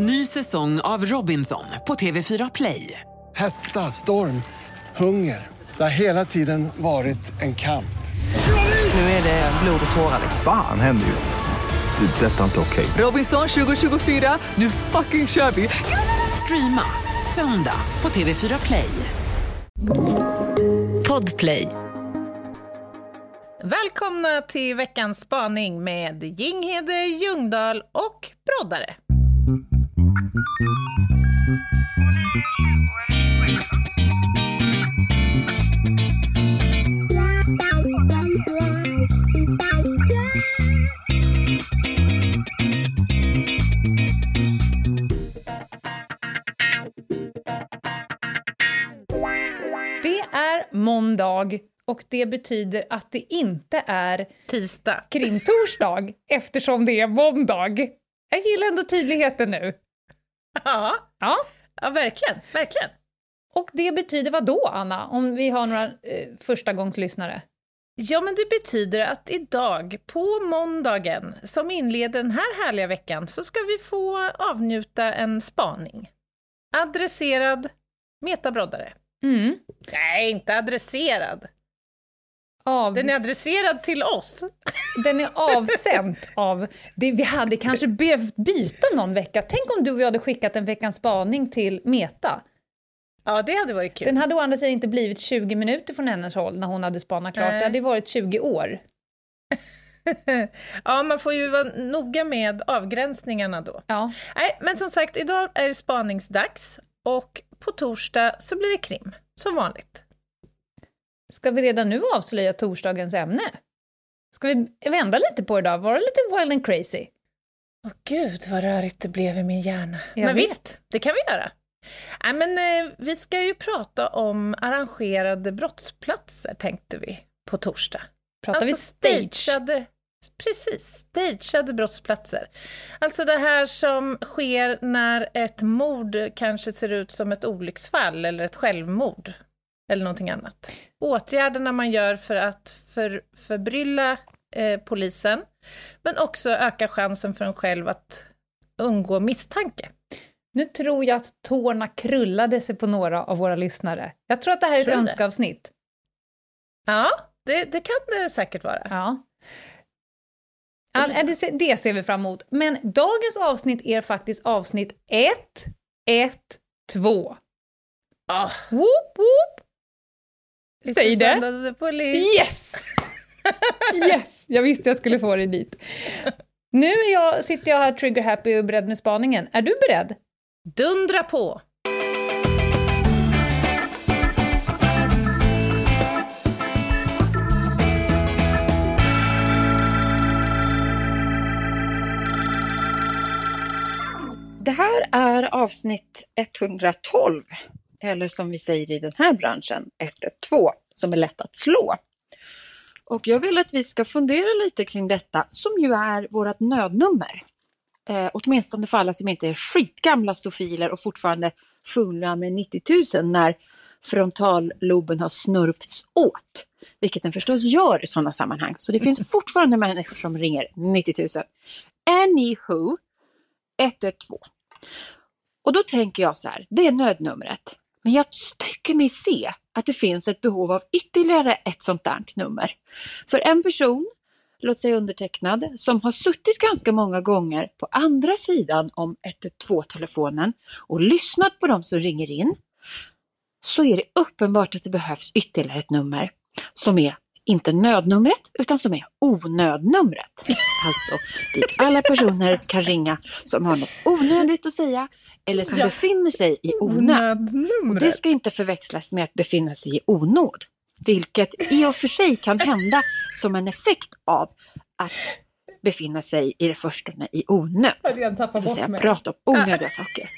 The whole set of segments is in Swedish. Ny säsong av Robinson på TV4 Play. Hetta, storm, hunger. Det har hela tiden varit en kamp. Nu är det blod och tårar. Fan, händer just det. Detta är inte okej. Robinson 2024, nu fucking kör vi. Streama söndag på TV4 Play. Podplay. Välkomna till veckans spaning med Ginghede, Ljungdahl och Broddare. Det är måndag. Och det betyder att det inte är tisdag, krimtorsdag, eftersom det är måndag. Jag gillar ändå tydligheten nu. Ja, verkligen, verkligen. Och det betyder vad då, Anna, om vi har några förstagångslyssnare? Ja, men det betyder att idag, på måndagen, som inleder den här härliga veckan, så ska vi få avnjuta en spaning. Adresserad Meta-broddare. Mm. Nej, inte adresserad. Den är adresserad till oss. Den är avsänd av... Vi hade kanske behövt byta någon vecka. Tänk om du och jag hade skickat en veckans spaning till Meta. Ja, det hade varit kul. Den hade å andra sidan inte blivit 20 minuter från hennes håll när hon hade spanat klart. Det hade varit 20 år. Ja, man får ju vara noga med avgränsningarna då. Ja. Nej, men som sagt, idag är det spaningsdags. Och på torsdag så blir det krim, som vanligt. Ska vi redan nu avslöja torsdagens ämne? Ska vi vända lite på idag? Vara lite wild and crazy? Åh gud, vad rörigt det blev i min hjärna. Visst, det kan vi göra. Nej, men vi ska ju prata om arrangerade brottsplatser, tänkte vi, på torsdag. Pratar alltså vi stageade... Precis, stageade brottsplatser. Alltså det här som sker när ett mord kanske ser ut som ett olycksfall eller ett självmord eller någonting annat. Åtgärderna man gör för att förbrylla polisen, men också öka chansen för en själv att undgå misstanke. Nu tror jag att tårna krullade sig på några av våra lyssnare. Jag tror att det här är ett önskeavsnitt. Ja, det kan det säkert vara. Ja. Det ser vi fram emot. Men dagens avsnitt är faktiskt avsnitt 112. Oh. Woop, woop. Säg det. Yes! Yes! Jag visste jag skulle få det dit. Nu sitter jag här trigger happy och beredd med spaningen. Är du beredd? Dundra på! Det här är avsnitt 112, eller som vi säger i den här branschen, 112, som är lätt att slå. Och jag vill att vi ska fundera lite kring detta, som ju är vårt nödnummer. Åtminstone för alla som inte är skitgamla stofiler och fortfarande fulla med 90 000 när frontalloben har snurpts åt. Vilket den förstås gör i sådana sammanhang. Så det finns fortfarande människor som ringer 90 000. Anywho, 112. Och då tänker jag så här, det är nödnumret. Men jag tycker mig se att det finns ett behov av ytterligare ett sånt där nummer. För en person, låt säga undertecknad, som har suttit ganska många gånger på andra sidan om 112-telefonen och lyssnat på dem som ringer in, så är det uppenbart att det behövs ytterligare ett nummer som är inte nödnumret, utan som är onödnumret. Alltså, dit alla personer kan ringa som har något onödigt att säga eller som befinner sig i onöd. Och det ska inte förväxlas med att befinna sig i onåd. Vilket i och för sig kan hända som en effekt av att befinna sig i det första i onöd. Det vill säga, prata om onödiga saker.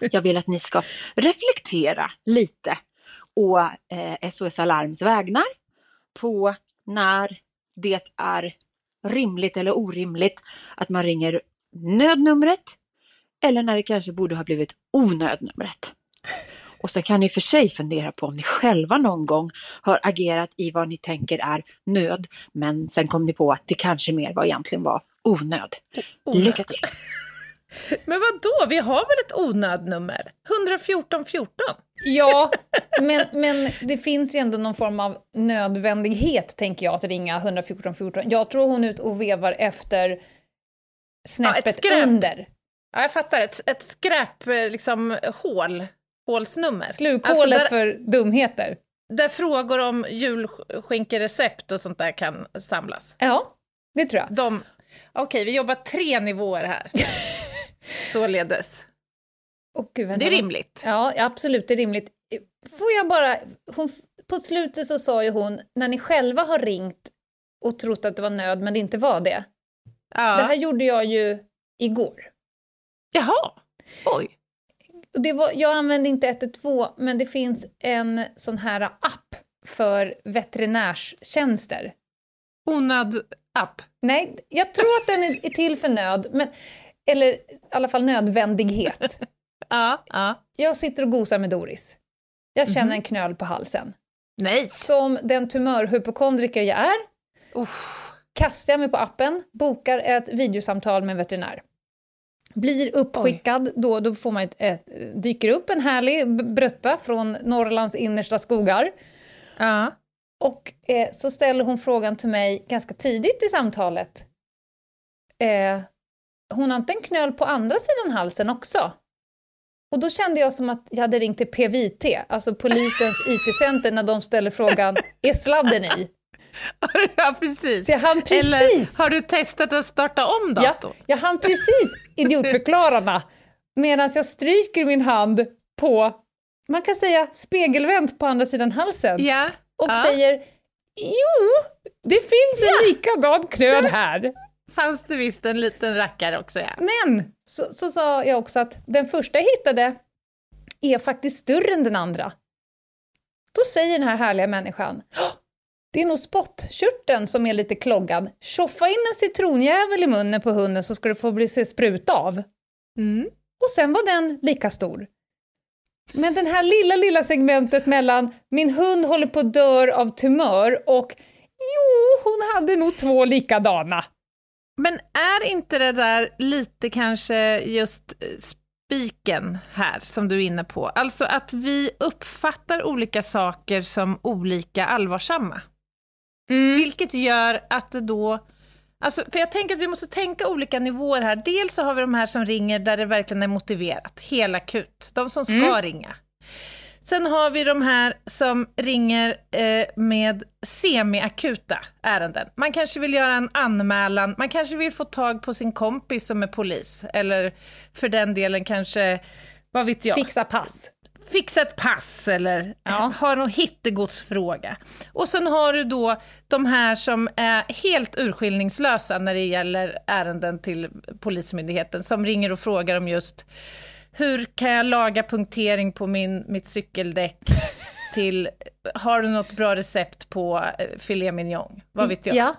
Jag vill att ni ska reflektera lite och SOS Alarms vägnar på när det är rimligt eller orimligt att man ringer nödnumret eller när det kanske borde ha blivit onödnumret. Och så kan ni för sig fundera på om ni själva någon gång har agerat i vad ni tänker är nöd, men sen kom ni på att det kanske mer var egentligen var onöd. Lycka till! Men vadå? Vi har väl ett onödnummer? 114 14. Ja, men det finns ju ändå någon form av nödvändighet, tänker jag, att ringa 114 14. Jag tror hon ut och vevar efter snäppet under. Ja, jag fattar. Ett skräp, liksom, hålsnummer. Slukhålet, alltså där, för dumheter. Där frågor om julskinkerecept och sånt där kan samlas. Ja, det tror jag. Okej, vi jobbar 3 nivåer här. Således. Oh, gud, vänta, det är rimligt. Ja, absolut, det är rimligt. Får jag bara... på slutet så sa ju hon, när ni själva har ringt och trott att det var nöd, men det inte var det. Ja. Det här gjorde jag ju igår. Jaha, oj. Det var, jag använde inte 112, men det finns en sån här app för veterinärstjänster. Onöd-app? Nej, jag tror att den är till för nöd, men, eller i alla fall nödvändighet. Ja. Jag sitter och gosar med Doris. Jag känner en knöl på halsen. Nej. Som den tumörhypokondriker jag är, kastar jag mig på appen, bokar ett videosamtal med en veterinär. Blir uppskickad, då får man dyker upp en härlig brötta från Norrlands innersta skogar. Och så ställer hon frågan till mig ganska tidigt i samtalet. Hon har inte en knöl på andra sidan halsen också. Och då kände jag som att jag hade ringt till PVT, alltså polisens IT-center, när de ställer frågan, är sladden i? Ja, precis. Eller har du testat att starta om datorn? Ja, jag hann precis idiotförklararna. Medan jag stryker min hand på, man kan säga spegelvänt på andra sidan halsen. Ja. Och säger, jo, det finns en likadan knöl här. Fanns det visst en liten rackare också, ja. Men, så sa jag också att den första jag hittade är faktiskt större än den andra. Då säger den här härliga människan, det är nog spottkörteln som är lite kloggad. Tjoffa in en citronjävel i munnen på hunden så ska du få bli sprut av. Och sen var den lika stor. Men den här lilla segmentet mellan min hund håller på att dör av tumör och jo, hon hade nog 2 likadana. Men är inte det där lite kanske just spiken här som du är inne på? Alltså att vi uppfattar olika saker som olika allvarsamma. Vilket gör att det då... Alltså, för jag tänker att vi måste tänka olika nivåer här. Dels så har vi de här som ringer där det verkligen är motiverat. Hela akut. De som ska ringa. Sen har vi de här som ringer med semi-akuta ärenden. Man kanske vill göra en anmälan. Man kanske vill få tag på sin kompis som är polis. Eller för den delen kanske, vad vet jag? Fixa ett pass eller ha någon hittegodsfråga. Och sen har du då de här som är helt urskiljningslösa när det gäller ärenden till polismyndigheten. Som ringer och frågar om just... Hur kan jag laga punktering på mitt cykeldäck till... Har du något bra recept på filet mignon? Vad vet jag? Ja.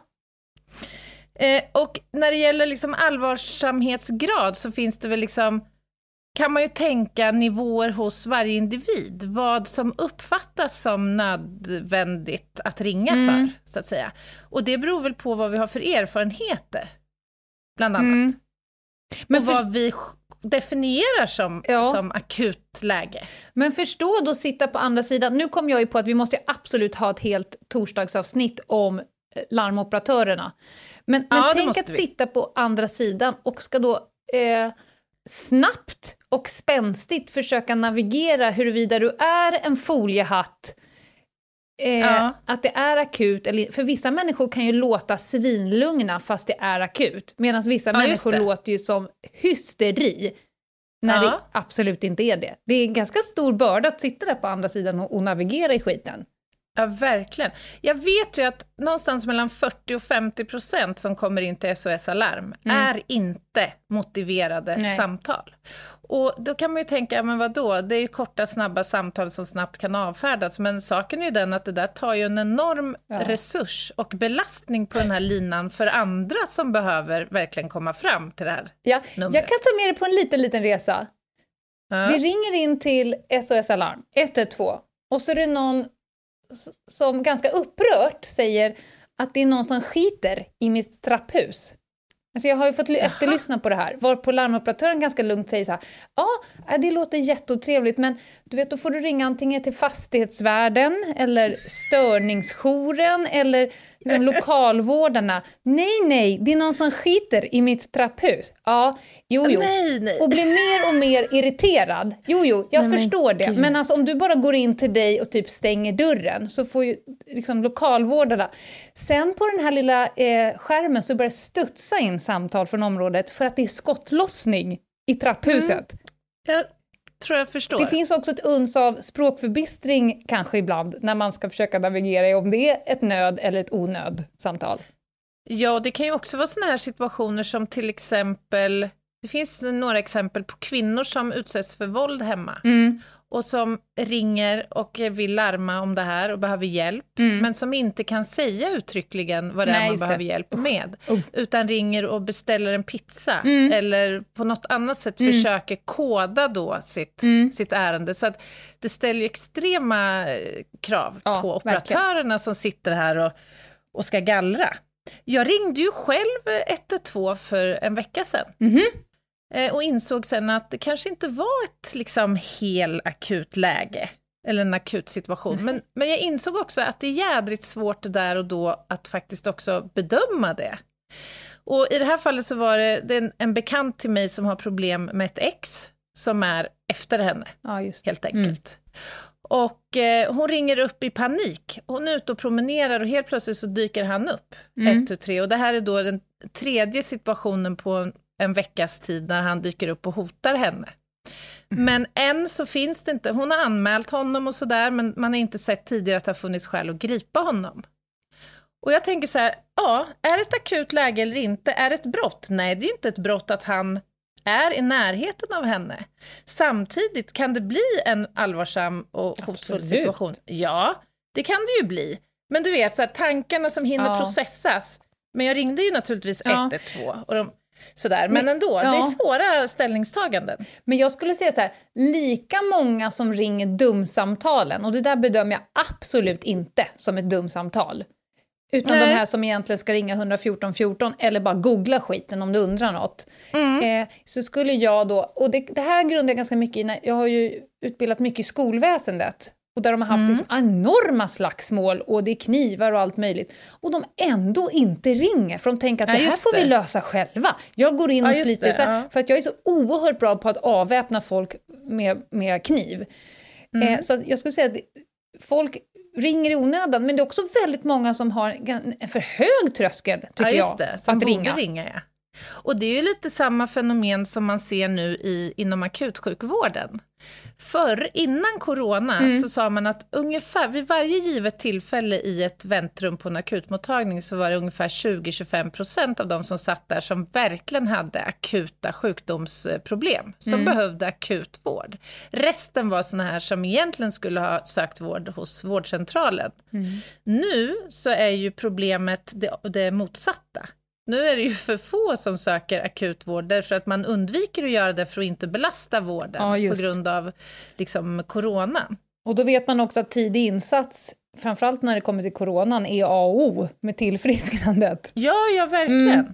Och när det gäller liksom allvarsamhetsgrad så finns det väl liksom... Kan man ju tänka nivåer hos varje individ. Vad som uppfattas som nödvändigt att ringa för, så att säga. Och det beror väl på vad vi har för erfarenheter, bland annat. Men och vad vi... definierar som akut läge. Men förstå då, sitta på andra sidan. Nu kom jag ju på att vi måste absolut ha ett helt torsdagsavsnitt om larmoperatörerna. Men tänk att sitta på andra sidan och ska då snabbt och spänstigt försöka navigera huruvida du är en foliehatt. Att det är akut, eller, för vissa människor kan ju låta svinlugna fast det är akut, medan vissa människor låter ju som hysteri när det absolut inte är det. Det är en ganska stor börda att sitta där på andra sidan och navigera i skiten. Ja, verkligen. Jag vet ju att någonstans mellan 40 och 50% som kommer in till SOS Alarm är inte motiverade samtal. Och då kan man ju tänka, men vadå? Det är ju korta, snabba samtal som snabbt kan avfärdas. Men saken är ju den att det där tar ju en enorm resurs och belastning på den här linan för andra som behöver verkligen komma fram till det här numret. Jag kan ta med det på en liten resa. Det ringer in till SOS Alarm, 112. Och så är det någon som ganska upprört säger att det är någon som skiter i mitt trapphus. Alltså jag har ju fått efterlyssna på det här. Varpå larmoperatören ganska lugnt säger så här: ja, det låter jätteotrevligt, men du vet, då får du ringa antingen till fastighetsvärden eller störningsjouren eller liksom lokalvårdarna. Nej, det är någon som skiter i mitt trapphus. Ja, jo. Nej. Och blir mer och mer irriterad. Jo, jag förstår det. Gud. Men alltså om du bara går in till dig och typ stänger dörren, så får ju liksom lokalvårdarna. Sen på den här lilla skärmen så börjar studsa in samtal från området för att det är skottlossning i trapphuset. Jag tror jag förstår. Det finns också ett uns av språkförbistring kanske ibland när man ska försöka navigera i om det är ett nöd eller ett onöd samtal. Ja, det kan ju också vara sådana här situationer som till exempel, det finns några exempel på kvinnor som utsätts för våld hemma. Mm. Och som ringer och vill larma om det här och behöver hjälp. Mm. Men som inte kan säga uttryckligen vad det är man behöver hjälp med. Utan ringer och beställer en pizza. Mm. Eller på något annat sätt försöker koda då sitt ärende. Så att det ställer ju extrema krav på operatörerna som sitter här och ska gallra. Jag ringde ju själv 112 för en vecka sedan. Mm-hmm. Och insåg sen att det kanske inte var ett liksom helt akut läge eller en akut situation. Mm. Men jag insåg också att det är jädrigt svårt det där och då att faktiskt också bedöma det. Och i det här fallet så var det en bekant till mig som har problem med ett ex som är efter henne. Ja, just det. Helt enkelt. Mm. Och hon ringer upp i panik. Hon är ute och promenerar och helt plötsligt så dyker han upp. 1, 2, 3. Och det här är då den tredje situationen på en veckas tid när han dyker upp och hotar henne. Men än så finns det inte. Hon har anmält honom och sådär. Men man har inte sett tidigare att det har funnits skäl att gripa honom. Och jag tänker så här. Ja, är det ett akut läge eller inte? Är det ett brott? Nej, det är ju inte ett brott att han är i närheten av henne. Samtidigt kan det bli en allvarsam och hotfull situation. Ja, det kan det ju bli. Men du vet, så här, tankarna som hinner processas. Men jag ringde ju naturligtvis 112. Och de... Sådär, men ändå, det är svåra ställningstaganden. Men jag skulle säga så här, lika många som ringer dumsamtalen, och det där bedömer jag absolut inte som ett dumsamtal. Utan de här som egentligen ska ringa 114 14 eller bara googla skiten om du undrar något. Mm. Så skulle jag då, och det här grundar jag ganska mycket i, jag har ju utbildat mycket i skolväsendet. Och där de har haft liksom enorma slagsmål och det är knivar och allt möjligt. Och de ändå inte ringer för de tänker att det här får vi lösa själva. Jag går in och sliter så här, för att jag är så oerhört bra på att avväpna folk med kniv. Så att jag skulle säga att folk ringer i onödan, men det är också väldigt många som har en för hög tröskel tycker jag som att ringa. Och det är ju lite samma fenomen som man ser nu inom akutsjukvården. Förr, innan corona, så sa man att ungefär vid varje givet tillfälle i ett väntrum på en akutmottagning så var det ungefär 20-25% av de som satt där som verkligen hade akuta sjukdomsproblem. Som behövde akut vård. Resten var såna här som egentligen skulle ha sökt vård hos vårdcentralen. Nu så är ju problemet det motsatta. Nu är det ju för få som söker akutvård därför att man undviker att göra det för att inte belasta vården på grund av liksom, coronan. Och då vet man också att tidig insats, framförallt när det kommer till coronan, är A och O med tillfrisknandet. Ja, verkligen.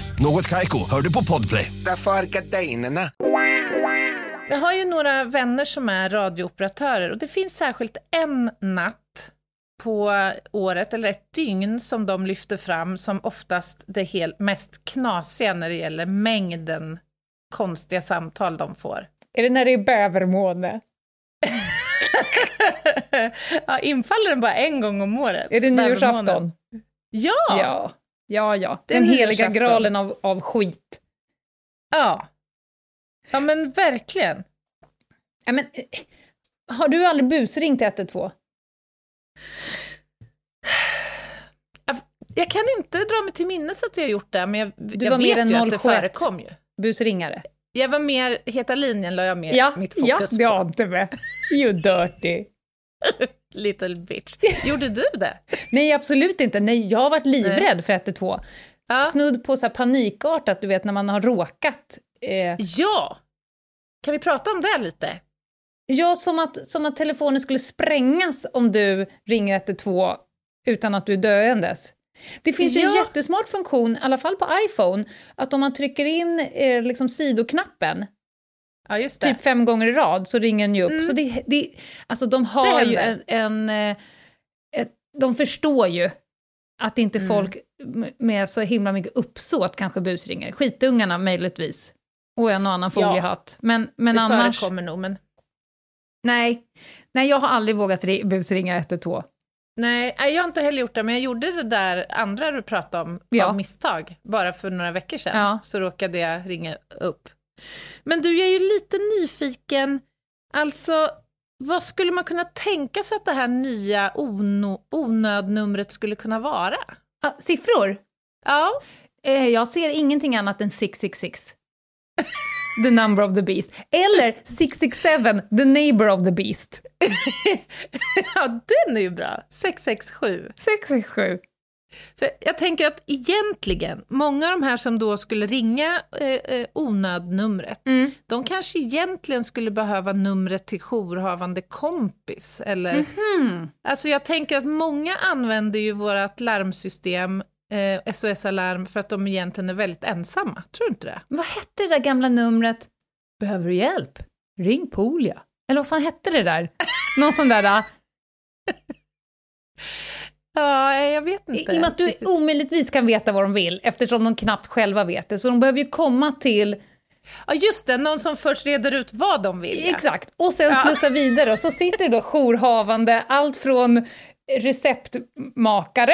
Något Kaiko, hör du på Podplay. Därför är gardinerna. Jag har ju några vänner som är radiooperatörer och det finns särskilt en natt på året eller ett dygn som de lyfter fram som oftast det mest knasiga när det gäller mängden konstiga samtal de får. Är det när det är bävermåne? Ja, infaller den bara en gång om året. Är det nyårsafton? Ja. Den heliga graalen av skit. Ja, men verkligen. Ja, men, har du aldrig busringt 112? Jag kan inte dra mig till minnes att jag gjort det, men jag vet ju att det förekom ju. busringare. Jag var mer, heta linjen la jag mer mitt fokus på. Ja, det var inte med. You dirty. Little bitch. Gjorde du det? Nej, absolut inte. Nej, jag har varit livrädd för 112. Ja. Snudd på så här panikartat, du vet, när man har råkat. Ja! Kan vi prata om det lite? Ja, som att telefonen skulle sprängas om du ringer 112 utan att du är döendes. Det finns en jättesmart funktion, i alla fall på iPhone, att om man trycker in liksom sidoknappen typ 5 gånger i rad så ringer den ju upp. Så det, alltså de har ju de förstår ju att inte folk med så himla mycket uppsåt kanske busringer. Skitungarna möjligtvis. Och en och annan foliehatt. Men det annars förekommer nog, men... Nej, jag har aldrig vågat busringa 112. Nej, jag har inte heller gjort det, men jag gjorde det där andra du pratade om av misstag, bara för några veckor sedan, så råkade jag ringa upp. Men du, jag är ju lite nyfiken, alltså vad skulle man kunna tänka sig att det här nya onödnumret skulle kunna vara? Siffror? Ja. Jag ser ingenting annat än 666. The number of the beast. Eller 667, the neighbor of the beast. Ja, den är ju bra. 667. 667. För jag tänker att egentligen, många av de här som då skulle ringa onödnumret, de kanske egentligen skulle behöva numret till jourhavande kompis. Eller... Alltså jag tänker att många använder ju vårat larmsystem, SOS Alarm, för att de egentligen är väldigt ensamma. Tror du inte det? Vad hette det där gamla numret? Behöver du hjälp? Ring Polia. Eller vad fan hette det där? Någon sån där... Ja, jag vet inte. I och med att du omöjligtvis kan veta vad de vill, eftersom de knappt själva vet det. Så de behöver ju komma till... Ja, just det. Någon som först reder ut vad de vill. Exakt. Och sen slussar vidare. Och så sitter det då jourhavande, allt från receptmakare...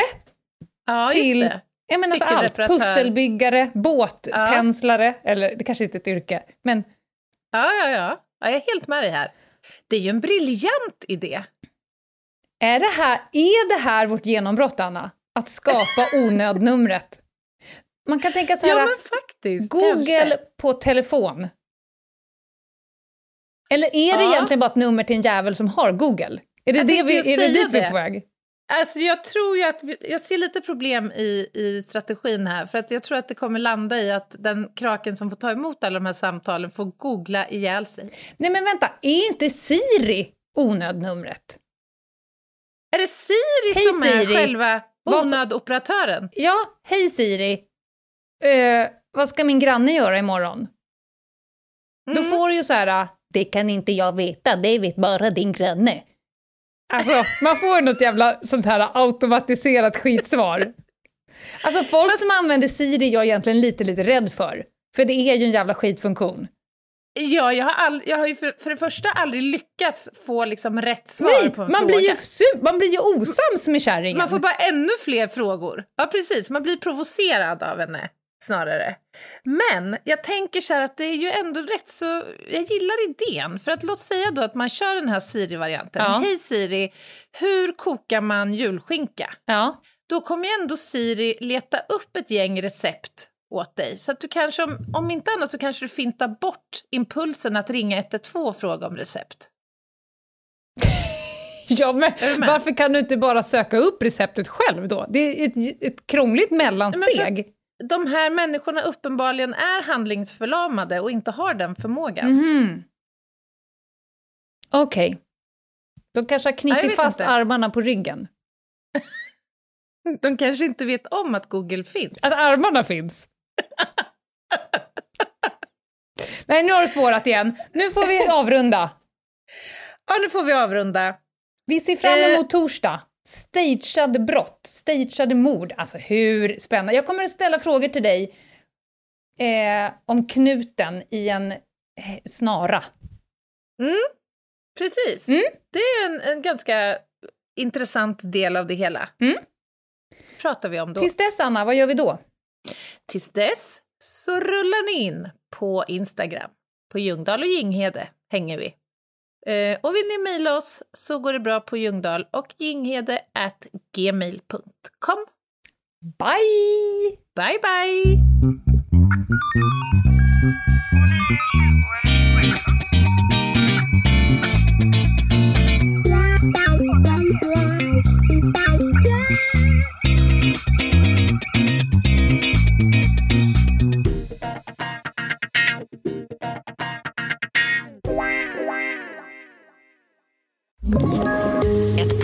Ja, till, just det. Jag menar, alltså allt. Pusselbyggare, båtpenslare, eller det kanske inte är ett yrke, men... Ja, jag är helt med dig här. Det är ju en briljant idé. Är det här vårt genombrott, Anna? Att skapa onödnumret? Man kan tänka så här, men faktiskt, Google kanske. På telefon. Eller är det egentligen bara ett nummer till en jävel som har Google? Är det dit vi är på väg? Alltså jag tror ju att jag ser lite problem i strategin här, för att jag tror att det kommer landa i att den kraken som får ta emot alla de här samtalen får googla ihjäl sig. Nej, men vänta, är inte Siri onödnumret? Är det Siri som är själva onödoperatören? Ja, hej Siri. Vad ska min granne göra imorgon? Då får du ju så här, det kan inte jag veta, det vet bara din granne. Alltså, man får något jävla sånt här automatiserat skitsvar. Alltså, folk som använder Siri är jag egentligen lite rädd för. För det är ju en jävla skitfunktion. Ja, jag har ju för det första aldrig lyckats få liksom rätt svar på en fråga. Man blir ju osams med kärringen. Man får bara ännu fler frågor. Ja, precis. Man blir provocerad av henne snarare. Men jag tänker så här att det är ju ändå rätt så... Jag gillar idén. För att låt säga då att man kör den här Siri-varianten. Ja. Hej Siri, hur kokar man julskinka? Ja. Då kommer ju ändå Siri leta upp ett gäng recept åt dig. Så att du kanske, om inte annat så kanske du fintar bort impulsen att ringa 112 och fråga om recept. Ja, men varför kan du inte bara söka upp receptet själv då? Det är ett krångligt mellansteg. De här människorna uppenbarligen är handlingsförlamade och inte har den förmågan. Mm. Okej. De kanske har knitit fast armarna på ryggen. De kanske inte vet om att Google finns. Att armarna finns. Nej, nu har du svårat igen. Nu får vi avrunda. Ja, nu får vi avrunda. Vi ser fram emot torsdag. Stageade brott, stageade mord. Alltså hur spännande. Jag kommer att ställa frågor till dig om knuten i en snara. Precis. Det är en ganska intressant del av det hela. Det pratar vi om då. Tills dess, Anna, vad gör vi då? Tills dess så rullar ni in på Instagram. På Ljungdahl och Ginghede hänger vi. Och vill ni mejla oss så går det bra på Ljungdahl och Ginghede@gmail.com. Bye! Bye bye! Ett